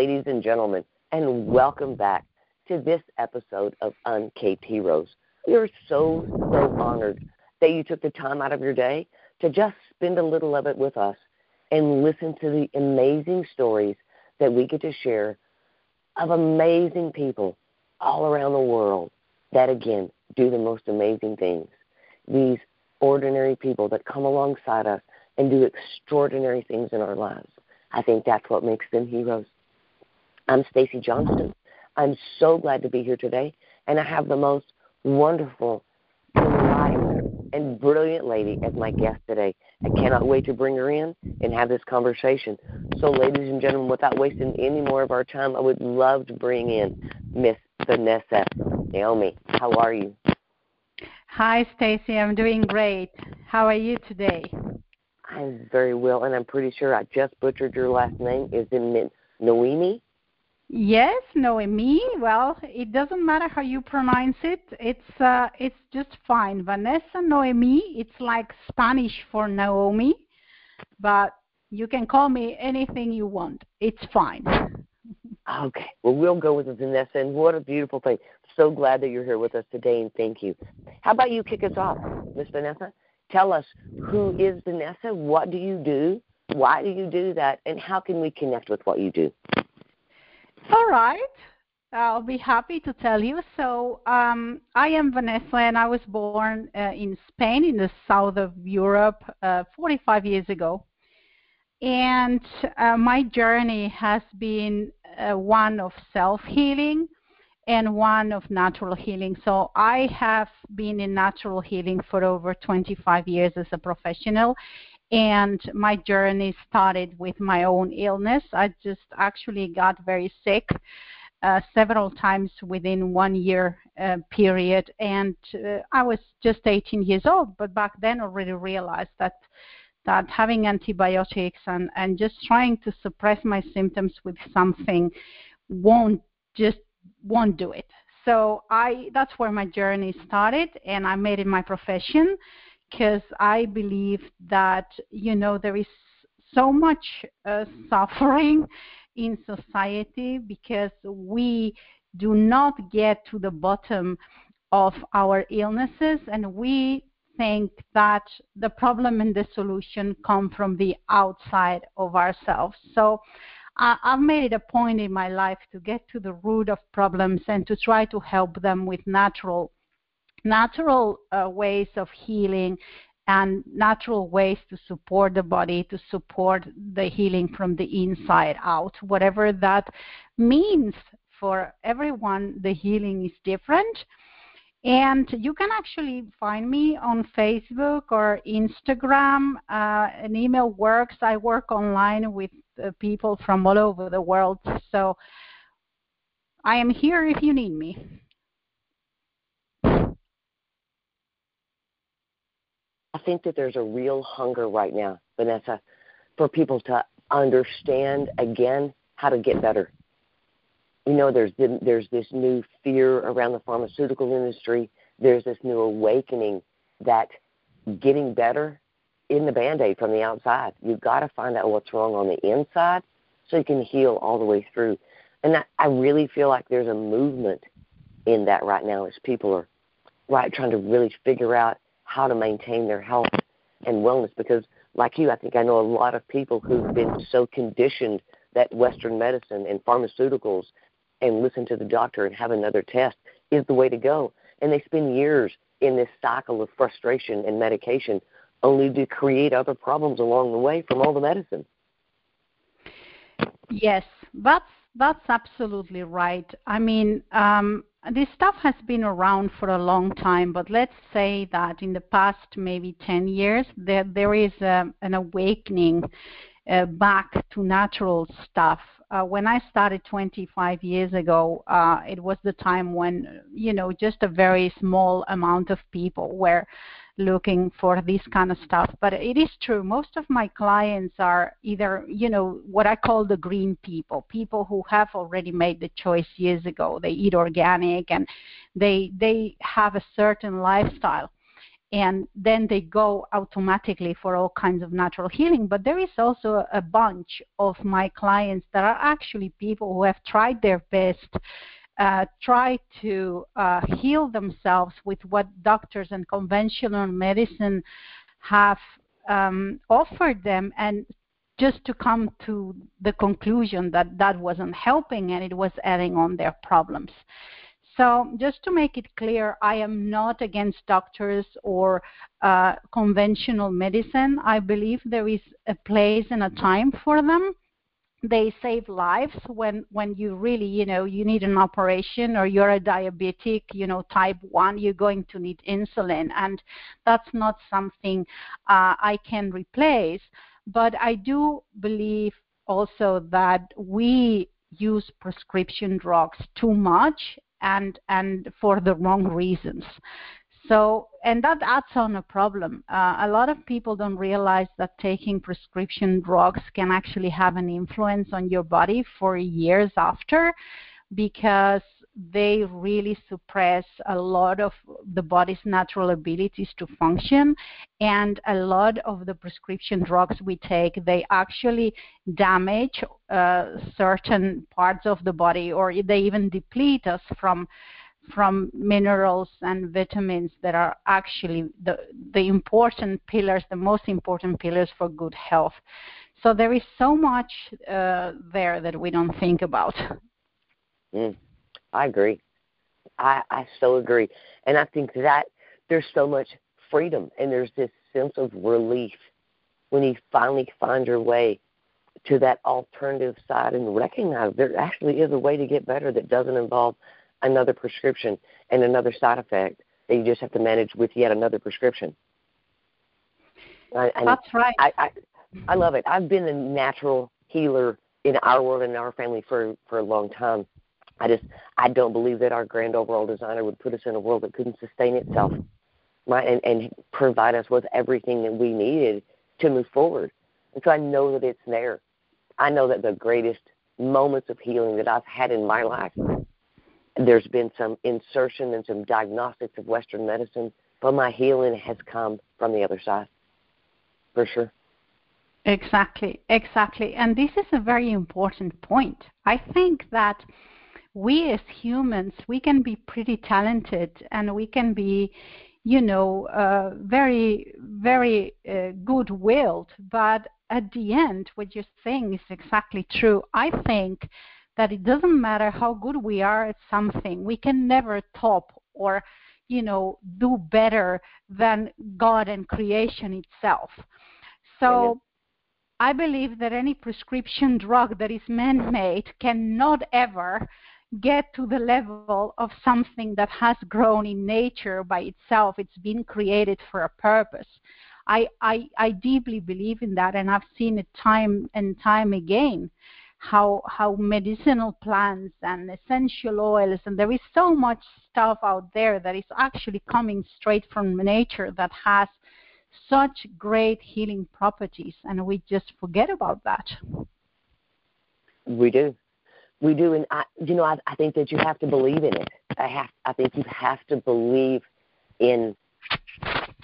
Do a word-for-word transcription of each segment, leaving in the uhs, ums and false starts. ladies and gentlemen, and welcome back to this episode of Uncaped Heroes. We are so, so honored that you took the time out of your day to just spend a little of it with us and listen to the amazing stories that we get to share of amazing people all around the world that, again, do the most amazing things. These ordinary people that come alongside us and do extraordinary things in our lives. I think that's what makes them heroes. I'm Stacy Johnston. I'm so glad to be here today, and I have the most wonderful, enlightened, and brilliant lady as my guest today. I cannot wait to bring her in and have this conversation. So, ladies and gentlemen, without wasting any more of our time, I would love to bring in Miss Vanessa Noemi. How are you? Hi, Stacy. I'm doing great. How are you today? I'm very well, and I'm pretty sure I just butchered your last name. Is it Noemi? Yes, Noemi. Well, it doesn't matter how you pronounce it. It's uh, it's just fine. Vanessa Noemi, it's like Spanish for Naomi, but you can call me anything you want. It's fine. Okay. Well, we'll go with Vanessa, and what a beautiful thing. So glad that you're here with us today, and thank you. How about you kick us off, Miss Vanessa? Tell us, who is Vanessa, what do you do, why do you do that, and how can we connect with what you do? All right. I'll be happy to tell you. So um, I am Vanessa, and I was born uh, in Spain, in the south of Europe, uh, forty-five years ago. And uh, my journey has been uh, one of self-healing and one of natural healing. So I have been in natural healing for over twenty-five years as a professional, and my journey started with my own illness. I just actually got very sick uh, several times within one year uh, period, and uh, I was just eighteen years old, but back then already realized that that having antibiotics and, and just trying to suppress my symptoms with something won't just won't do it. So I that's where my journey started, and I made it my profession because I believe that, you know, there is so much uh, suffering in society because we do not get to the bottom of our illnesses, and we think that the problem and the solution come from the outside of ourselves. So I've made it a point in my life to get to the root of problems and to try to help them with natural natural uh, ways of healing and natural ways to support the body, to support the healing from the inside out, whatever that means. For everyone, the healing is different. And you can actually find me on Facebook or Instagram. Uh, an email works. I work online with uh, people from all over the world. So I am here if you need me. I think that there's a real hunger right now, Vanessa, for people to understand, again, how to get better. You know, there's been, there's this new fear around the pharmaceutical industry. There's this new awakening that getting better in the Band-Aid from the outside. You've got to find out what's wrong on the inside so you can heal all the way through. And I, I really feel like there's a movement in that right now as people are right trying to really figure out how to maintain their health and wellness. Because like you, I think I know a lot of people who've been so conditioned that Western medicine and pharmaceuticals and listen to the doctor and have another test is the way to go. And they spend years in this cycle of frustration and medication only to create other problems along the way from all the medicine. Yes, that's, that's absolutely right. I mean, um, this stuff has been around for a long time, but let's say that in the past maybe ten years, there, there is a, an awakening uh, back to natural stuff. Uh, when I started twenty-five years ago, uh, it was the time when, you know, just a very small amount of people were looking for this kind of stuff. But it is true. Most of my clients are either, you know, what I call the green people, people who have already made the choice years ago. They eat organic and they they have a certain lifestyle. and then they go automatically for all kinds of natural healing. But there is also a bunch of my clients that are actually people who have tried their best, uh, tried to uh, heal themselves with what doctors and conventional medicine have um, offered them, and just to come to the conclusion that that wasn't helping and it was adding on their problems. So just to make it clear, I am not against doctors or uh, conventional medicine. I believe there is a place and a time for them. They save lives when, when you really, you know, you need an operation, or you're a diabetic, you know, type one, you're going to need insulin. And that's not something uh, I can replace. But I do believe also that we use prescription drugs too much and and for the wrong reasons. So, and that adds on a problem. Uh, a lot of people don't realize that taking prescription drugs can actually have an influence on your body for years after, because they really suppress a lot of the body's natural abilities to function, and a lot of the prescription drugs we take, they actually damage uh, certain parts of the body, or they even deplete us from from minerals and vitamins that are actually the, the important pillars, the most important pillars for good health. So there is so much uh, there that we don't think about. Mm. I agree. I, I so agree. And I think that there's so much freedom, and there's this sense of relief when you finally find your way to that alternative side and recognize there actually is a way to get better that doesn't involve another prescription and another side effect that you just have to manage with yet another prescription. I, That's right. I, I, I love it. I've been a natural healer in our world and in our family for, for a long time. I just, I don't believe that our grand overall designer would put us in a world that couldn't sustain itself, right, and, and provide us with everything that we needed to move forward. And so I know that it's there. I know that the greatest moments of healing that I've had in my life, there's been some insertion and some diagnostics of Western medicine, but my healing has come from the other side, for sure. Exactly, exactly. And this is a very important point. I think that we as humans, we can be pretty talented, and we can be, you know, uh, very, very uh, good-willed. But at the end, what you're saying is exactly true. I think that it doesn't matter how good we are at something. We can never top or, you know, do better than God and creation itself. So I believe that any prescription drug that is man-made cannot ever get to the level of something that has grown in nature by itself. It's been created for a purpose. I, I, I deeply believe in that, and I've seen it time and time again, how how medicinal plants and essential oils, and there is so much stuff out there that is actually coming straight from nature that has such great healing properties, and we just forget about that. We do. We do, and I, you know, I, I think that you have to believe in it. I have, I think you have to believe in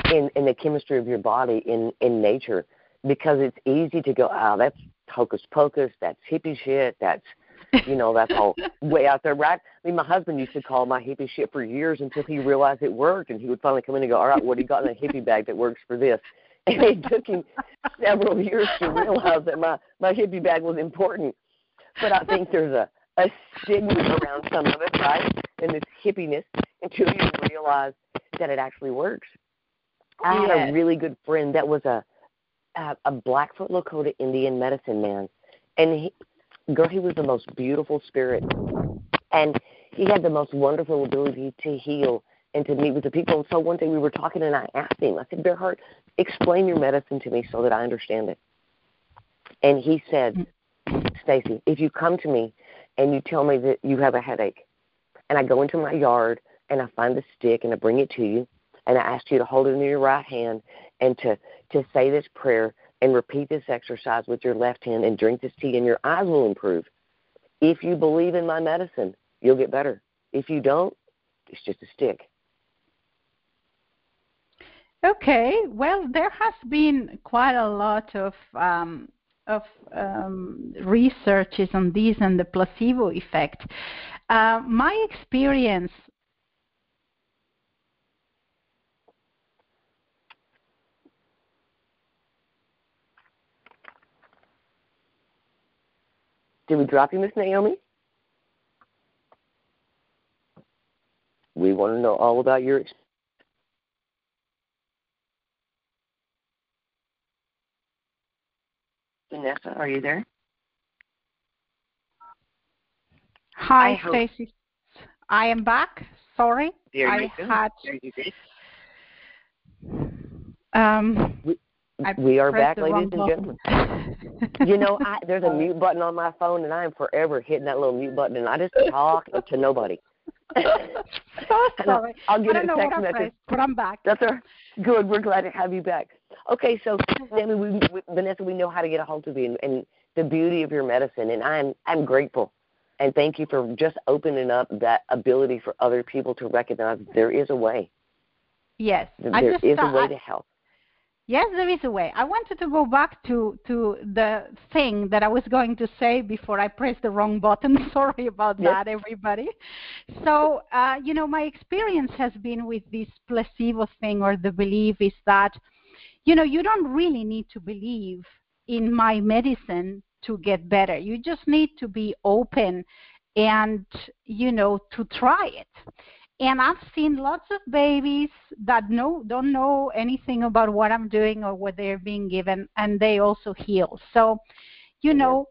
in, in the chemistry of your body, in, in nature, because it's easy to go, oh, that's hocus pocus, that's hippie shit, that's, you know, that's all way out there, right? I mean, my husband used to call my hippie shit for years until he realized it worked, and he would finally come in and go, all right, what do you got in a hippie bag that works for this? And it took him several years to realize that my, my hippie bag was important. But I think there's a, a stigma around some of it, right? And this hippiness, until you realize that it actually works. I yes. had a really good friend that was a, a a Blackfoot Lakota Indian medicine man. And he, girl, he was the most beautiful spirit. And he had the most wonderful ability to heal and to meet with the people. And so one day we were talking, and I asked him, I said, Bear heart, explain your medicine to me so that I understand it. And he said, mm-hmm. Stacy, if you come to me and you tell me that you have a headache, and I go into my yard and I find the stick and I bring it to you, and I ask you to hold it in your right hand and to, to say this prayer and repeat this exercise with your left hand and drink this tea, and your eyes will improve. If you believe in my medicine, you'll get better. If you don't, it's just a stick. Okay, well, there has been quite a lot of um, of um, researches on this and the placebo effect. Uh, my experience Did we drop you, Miss Naomi? We want to know all about your experience. Vanessa, are you there? Hi, Stacy. I am back. Sorry. There I you had there you um we, we are back, ladies and gentlemen. You know, I, there's a mute button on my phone, and I am forever hitting that little mute button, and I just talk to nobody. So sorry. I'll get I don't a know text message, phrase, but I'm back. That's all. Good. We're glad to have you back. Okay, so Sammy, we, we, Vanessa, we know how to get a hold of you, and, and the beauty of your medicine, and I'm I'm grateful, and thank you for just opening up that ability for other people to recognize there is a way. Yes, there I just is thought, a way I, to help. Yes, there is a way. I wanted to go back to, to the thing that I was going to say before I pressed the wrong button. Sorry about that, yes. Everybody. So, uh, you know, my experience has been with this placebo thing, or the belief is that, you know, you don't really need to believe in my medicine to get better. You just need to be open and, you know, to try it. And I've seen lots of babies that know, don't know anything about what I'm doing or what they're being given, and they also heal. So, you know,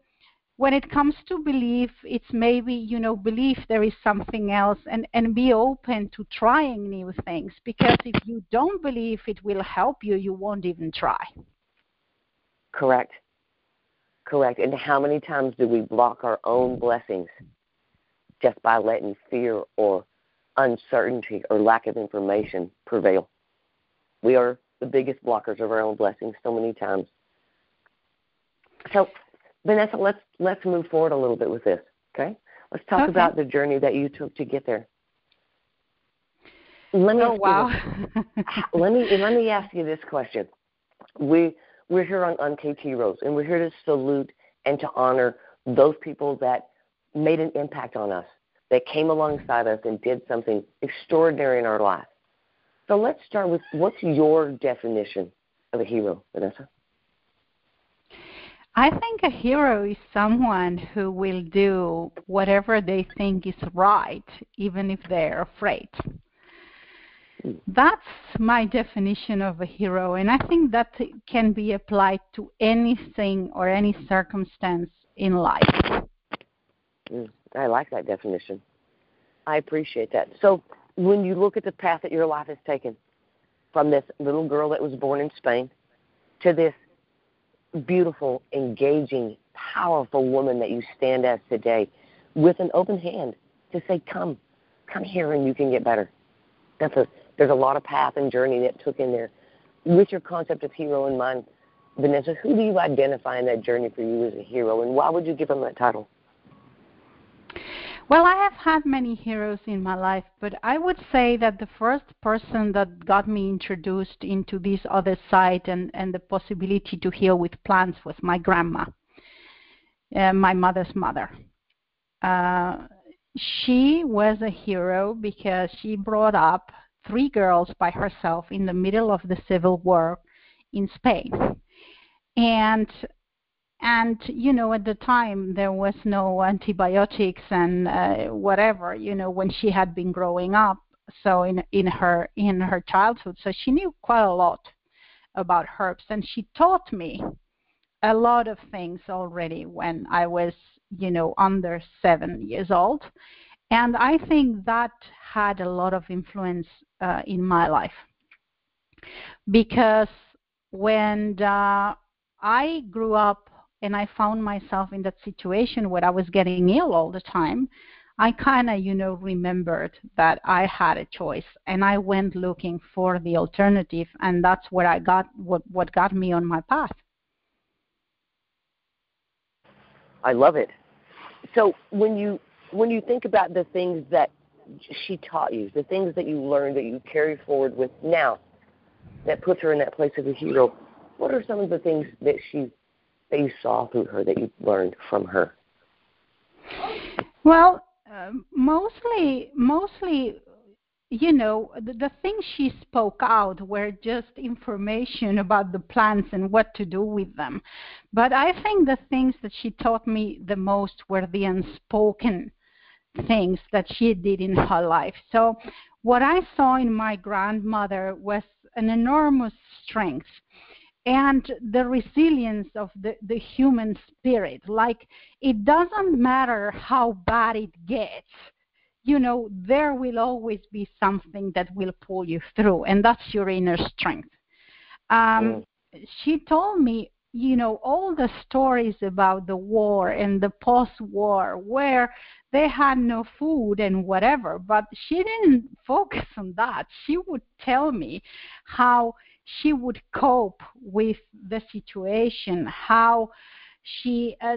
when it comes to belief, it's maybe, you know, belief there is something else, and, and be open to trying new things, because if you don't believe it will help you, you won't even try. Correct. Correct. And how many times do we block our own blessings just by letting fear or uncertainty or lack of information prevail? We are the biggest blockers of our own blessings so many times. So, Vanessa, let's let's move forward a little bit with this, okay? Let's talk okay. about the journey that you took to get there. Let me oh, wow. this, let me let me ask you this question. We we're here on, on K T Rose, and we're here to salute and to honor those people that made an impact on us, that came alongside us and did something extraordinary in our life. So let's start with, what's your definition of a hero, Vanessa? I think a hero is someone who will do whatever they think is right, even if they're afraid. That's my definition of a hero, and I think that can be applied to anything or any circumstance in life. Mm. I like that definition. I appreciate that. So when you look at the path that your life has taken, from this little girl that was born in Spain to this beautiful, engaging, powerful woman that you stand as today with an open hand to say, come, come here and you can get better. That's a, there's a lot of path and journey that took in there. With your concept of hero in mind, Vanessa, who do you identify in that journey for you as a hero, and why would you give them that title? Well, I have had many heroes in my life, but I would say that the first person that got me introduced into this other side and, and the possibility to heal with plants was my grandma, uh, my mother's mother. Uh, she was a hero because she brought up three girls by herself in the middle of the Civil War in Spain. And... And, you know, at the time, there was no antibiotics and uh, whatever, you know, when she had been growing up, so in, in her in her childhood. So she knew quite a lot about herbs, and she taught me a lot of things already when I was, you know, under seven years old. And I think that had a lot of influence uh, in my life, because when uh, I grew up, and I found myself in that situation where I was getting ill all the time, I kind of, you know, remembered that I had a choice, and I went looking for the alternative, and that's where I got what, what got me on my path. I love it. So when you when you think about the things that she taught you, the things that you learned that you carry forward with now, that puts her in that place of a hero, what are some of the things that she that you saw through her, that you learned from her? Well, uh, mostly, mostly, you know, the, the things she spoke out were just information about the plants and what to do with them. But I think the things that she taught me the most were the unspoken things that she did in her life. So what I saw in my grandmother was an enormous strength and the resilience of the, the human spirit. Like, it doesn't matter how bad it gets, you know, there will always be something that will pull you through, and that's your inner strength. Um, yeah. She told me, you know, all the stories about the war and the post-war where they had no food and whatever, but she didn't focus on that. She would tell me how she would cope with the situation, how she uh,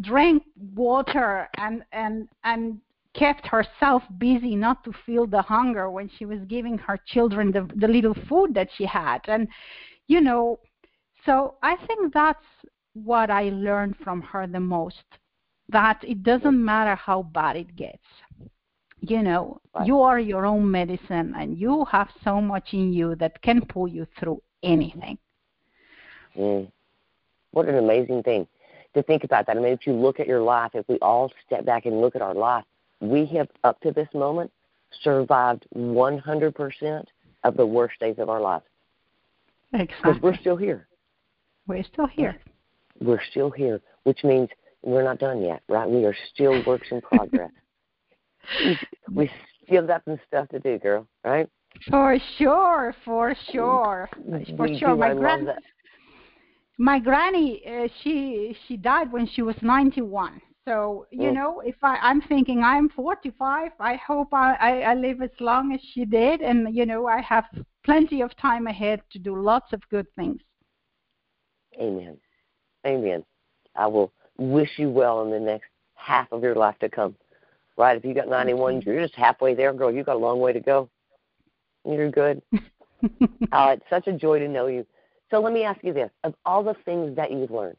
drank water and, and, and kept herself busy not to feel the hunger when she was giving her children the, the little food that she had. And, you know, so I think that's what I learned from her the most, that it doesn't matter how bad it gets. You know, you are your own medicine, and you have so much in you that can pull you through anything. Mm. What an amazing thing to think about that. I mean, if you look at your life, if we all step back and look at our life, we have, up to this moment, survived one hundred percent of the worst days of our lives. Exactly. Because we're still here. We're still here. We're still here, which means we're not done yet, right? We are still works in progress. We still got some stuff to do, girl, right? For sure, for sure, for we sure. My, gran- my granny, uh, she she died when she was ninety-one. So, you mm. know, if I, I'm thinking I'm forty-five, I hope I, I, I live as long as she did. And, you know, I have plenty of time ahead to do lots of good things. Amen. Amen. I will wish you well in the next half of your life to come. Right? If you got ninety-one, you're just halfway there, girl. You got a long way to go. You're good. uh, it's such a joy to know you. So let me ask you this. Of all the things that you've learned,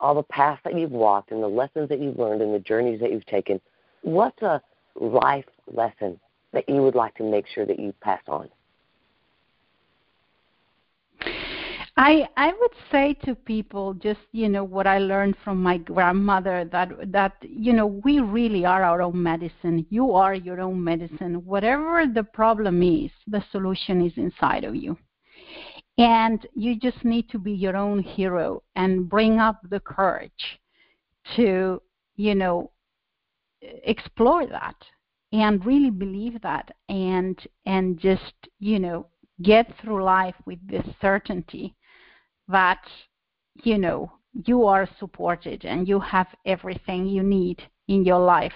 all the paths that you've walked and the lessons that you've learned and the journeys that you've taken, what's a life lesson that you would like to make sure that you pass on? I, I would say to people just, you know, what I learned from my grandmother, that, that, you know, we really are our own medicine. You are your own medicine. Whatever the problem is, the solution is inside of you. And you just need to be your own hero and bring up the courage to, you know, explore that and really believe that and and just, you know, get through life with this certainty that, you know, you are supported and you have everything you need in your life,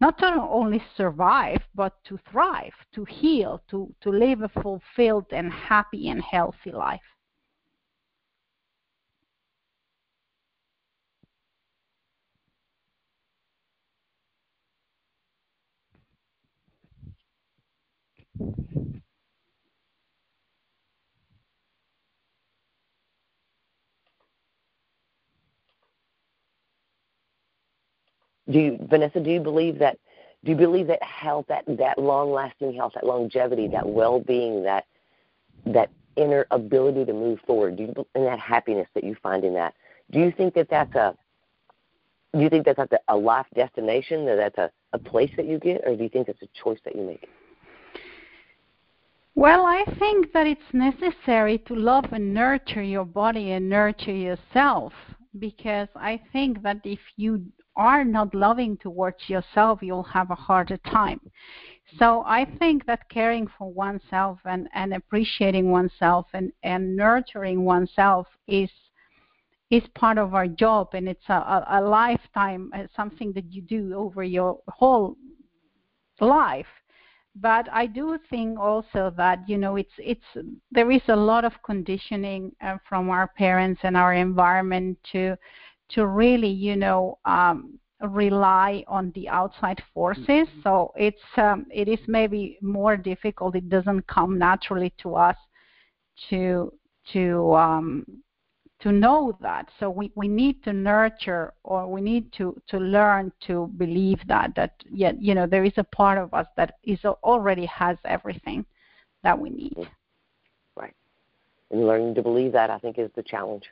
not to only survive, but to thrive, to heal, to, to live a fulfilled and happy and healthy life. Do you, Vanessa, do you believe that? Do you believe that health, that, that long-lasting health, that longevity, that well-being, that that inner ability to move forward, do you, and that happiness that you find in that? Do you think that that's a? Do you think that that's a life destination, that that's a, a place that you get, or do you think that's a choice that you make? Well, I think that it's necessary to love and nurture your body and nurture yourself, because I think that if you are not loving towards yourself, you'll have a harder time. So I think that caring for oneself and, and appreciating oneself and, and nurturing oneself is is part of our job, and it's a, a lifetime, something that you do over your whole life. But I do think also that, you know, it's it's there is a lot of conditioning uh, from our parents and our environment to to really, you know, um, rely on the outside forces. So it's um, it is maybe more difficult. It doesn't come naturally to us to to um, to know that. So we, we need to nurture, or we need to, to learn to believe that, that yet, you know, there is a part of us that is already has everything that we need. Right. And learning to believe that, I think, is the challenge,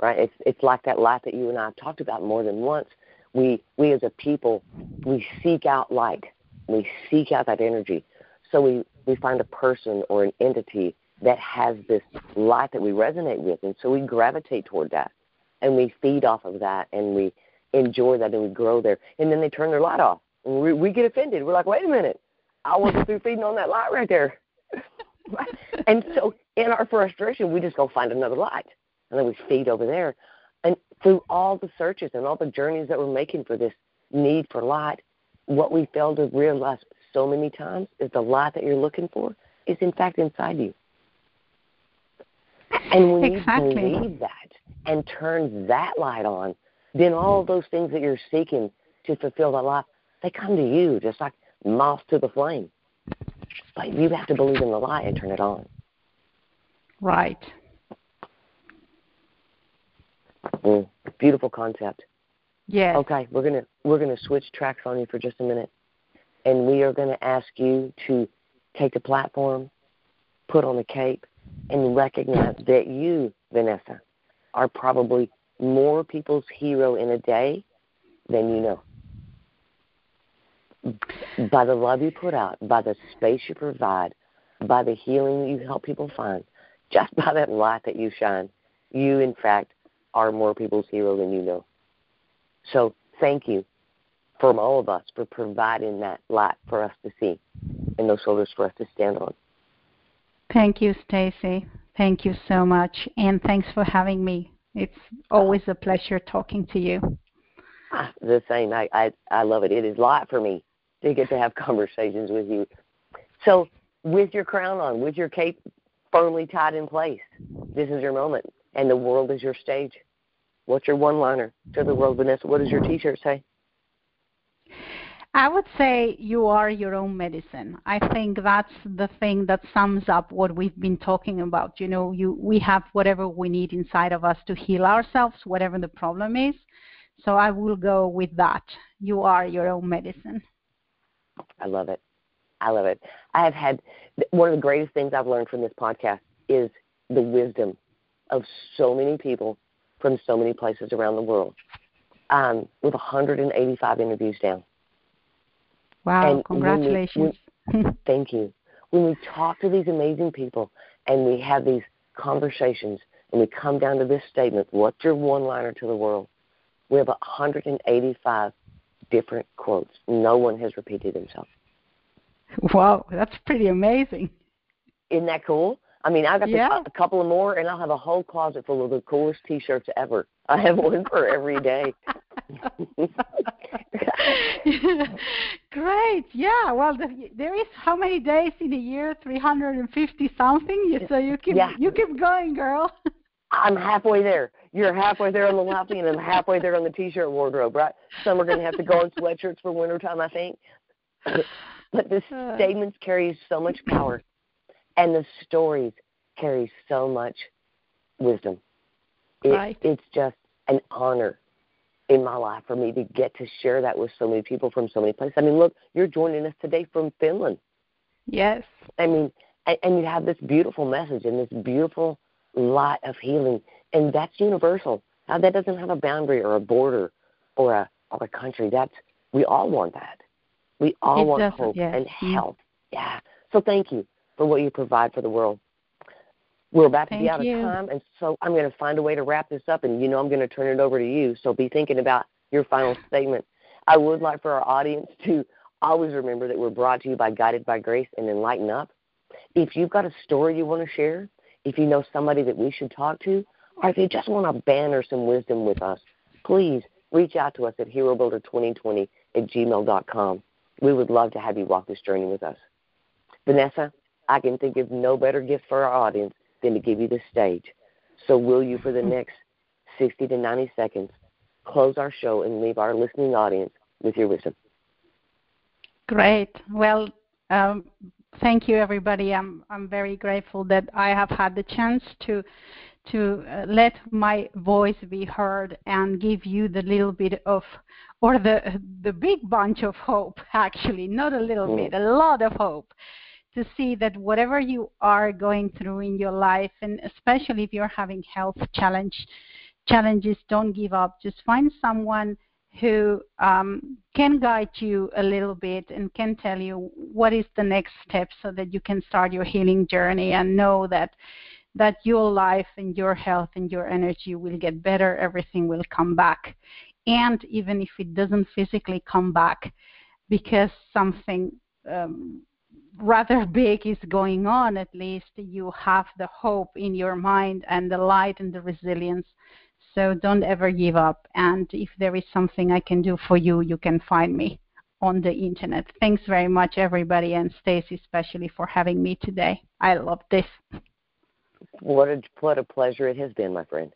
right? It's it's like that light that you and I have talked about more than once. We we as a people, we seek out light. We seek out that energy. So we, we find a person or an entity that has this light that we resonate with, and so we gravitate toward that, and we feed off of that, and we enjoy that, and we grow there. And then they turn their light off, and we, we get offended. We're like, wait a minute, I wasn't through feeding on that light right there. And so in our frustration, we just go find another light, and then we feed over there. And through all the searches and all the journeys that we're making for this need for light, what we fail to realize so many times is the light that you're looking for is, in fact, inside you. And when exactly. you believe that and turn that light on, then all those things that you're seeking to fulfill that life, they come to you just like moth to the flame. But you have to believe in the light and turn it on. Right. Mm, beautiful concept. Yeah. Okay, we're gonna we're gonna switch tracks on you for just a minute, and we are gonna ask you to take the platform, put on the cape, and recognize that you, Vanessa, are probably more people's hero in a day than you know. By the love you put out, by the space you provide, by the healing you help people find, just by that light that you shine, you, in fact, are more people's hero than you know. So thank you from all of us for providing that light for us to see and those shoulders for us to stand on. Thank you, Stacy. Thank you so much. And thanks for having me. It's always a pleasure talking to you. Ah, the same. I, I, I love it. It is a lot for me to get to have conversations with you. So with your crown on, with your cape firmly tied in place, this is your moment, and the world is your stage. What's your one-liner to the world, Vanessa? What does your T-shirt say? I would say you are your own medicine. I think that's the thing that sums up what we've been talking about. You know, you we have whatever we need inside of us to heal ourselves, whatever the problem is. So I will go with that. You are your own medicine. I love it. I love it. I have had one of the greatest things I've learned from this podcast is the wisdom of so many people from so many places around the world. Um, with one hundred eighty-five interviews down. Wow, and congratulations. When we, when, thank you. When we talk to these amazing people and we have these conversations and we come down to this statement, what's your one-liner to the world? We have one hundred eighty-five different quotes. No one has repeated himself. Wow, that's pretty amazing. Isn't that cool? I mean, I've got yeah. a couple of more, and I'll have a whole closet full of the coolest T-shirts ever. I have one for every day. Great. Yeah. Well, the, there is how many days in a year? three hundred fifty something. So you keep yeah. you keep going, girl. I'm halfway there. You're halfway there on the lofty, and I'm halfway there on the T-shirt wardrobe, right? Some are going to have to go in sweatshirts for wintertime, I think. But the statements carry so much power, and the stories carry so much wisdom. It, right. It's just an honor in my life for me to get to share that with so many people from so many places. I mean, look, you're joining us today from Finland. Yes. I mean, and, and you have this beautiful message and this beautiful light of healing, and that's universal. Now, that doesn't have a boundary or a border or a, or a country. That's, we all want that. We all it want hope yes. and health. Yeah. So thank you for what you provide for the world. We're about to Thank be out you. Of time, and so I'm going to find a way to wrap this up, and you know I'm going to turn it over to you, so be thinking about your final statement. I would like for our audience to always remember that we're brought to you by Guided by Grace and Enlighten Up. If you've got a story you want to share, if you know somebody that we should talk to, or if you just want to banner some wisdom with us, please reach out to us at hero builder twenty twenty at gmail dot com. We would love to have you walk this journey with us. Vanessa, I can think of no better gift for our audience than to give you the stage. So will you, for the next sixty to ninety seconds, close our show and leave our listening audience with your wisdom? Great. Well, um, Thank you, everybody. I'm I'm very grateful that I have had the chance to to uh, let my voice be heard and give you the little bit of, or the the big bunch of hope. Actually, not a little bit, a lot of hope. To see that whatever you are going through in your life, and especially if you're having health challenge challenges, don't give up. Just find someone who um, can guide you a little bit and can tell you what is the next step so that you can start your healing journey and know that that your life and your health and your energy will get better, everything will come back. And even if it doesn't physically come back, because something um, rather big is going on, at least you have the hope in your mind and the light and the resilience. So don't ever give up. And if there is something I can do for you, you can find me on the internet. Thanks very much, everybody, and Stacy especially for having me today. I love this. What a, what a pleasure it has been, my friend.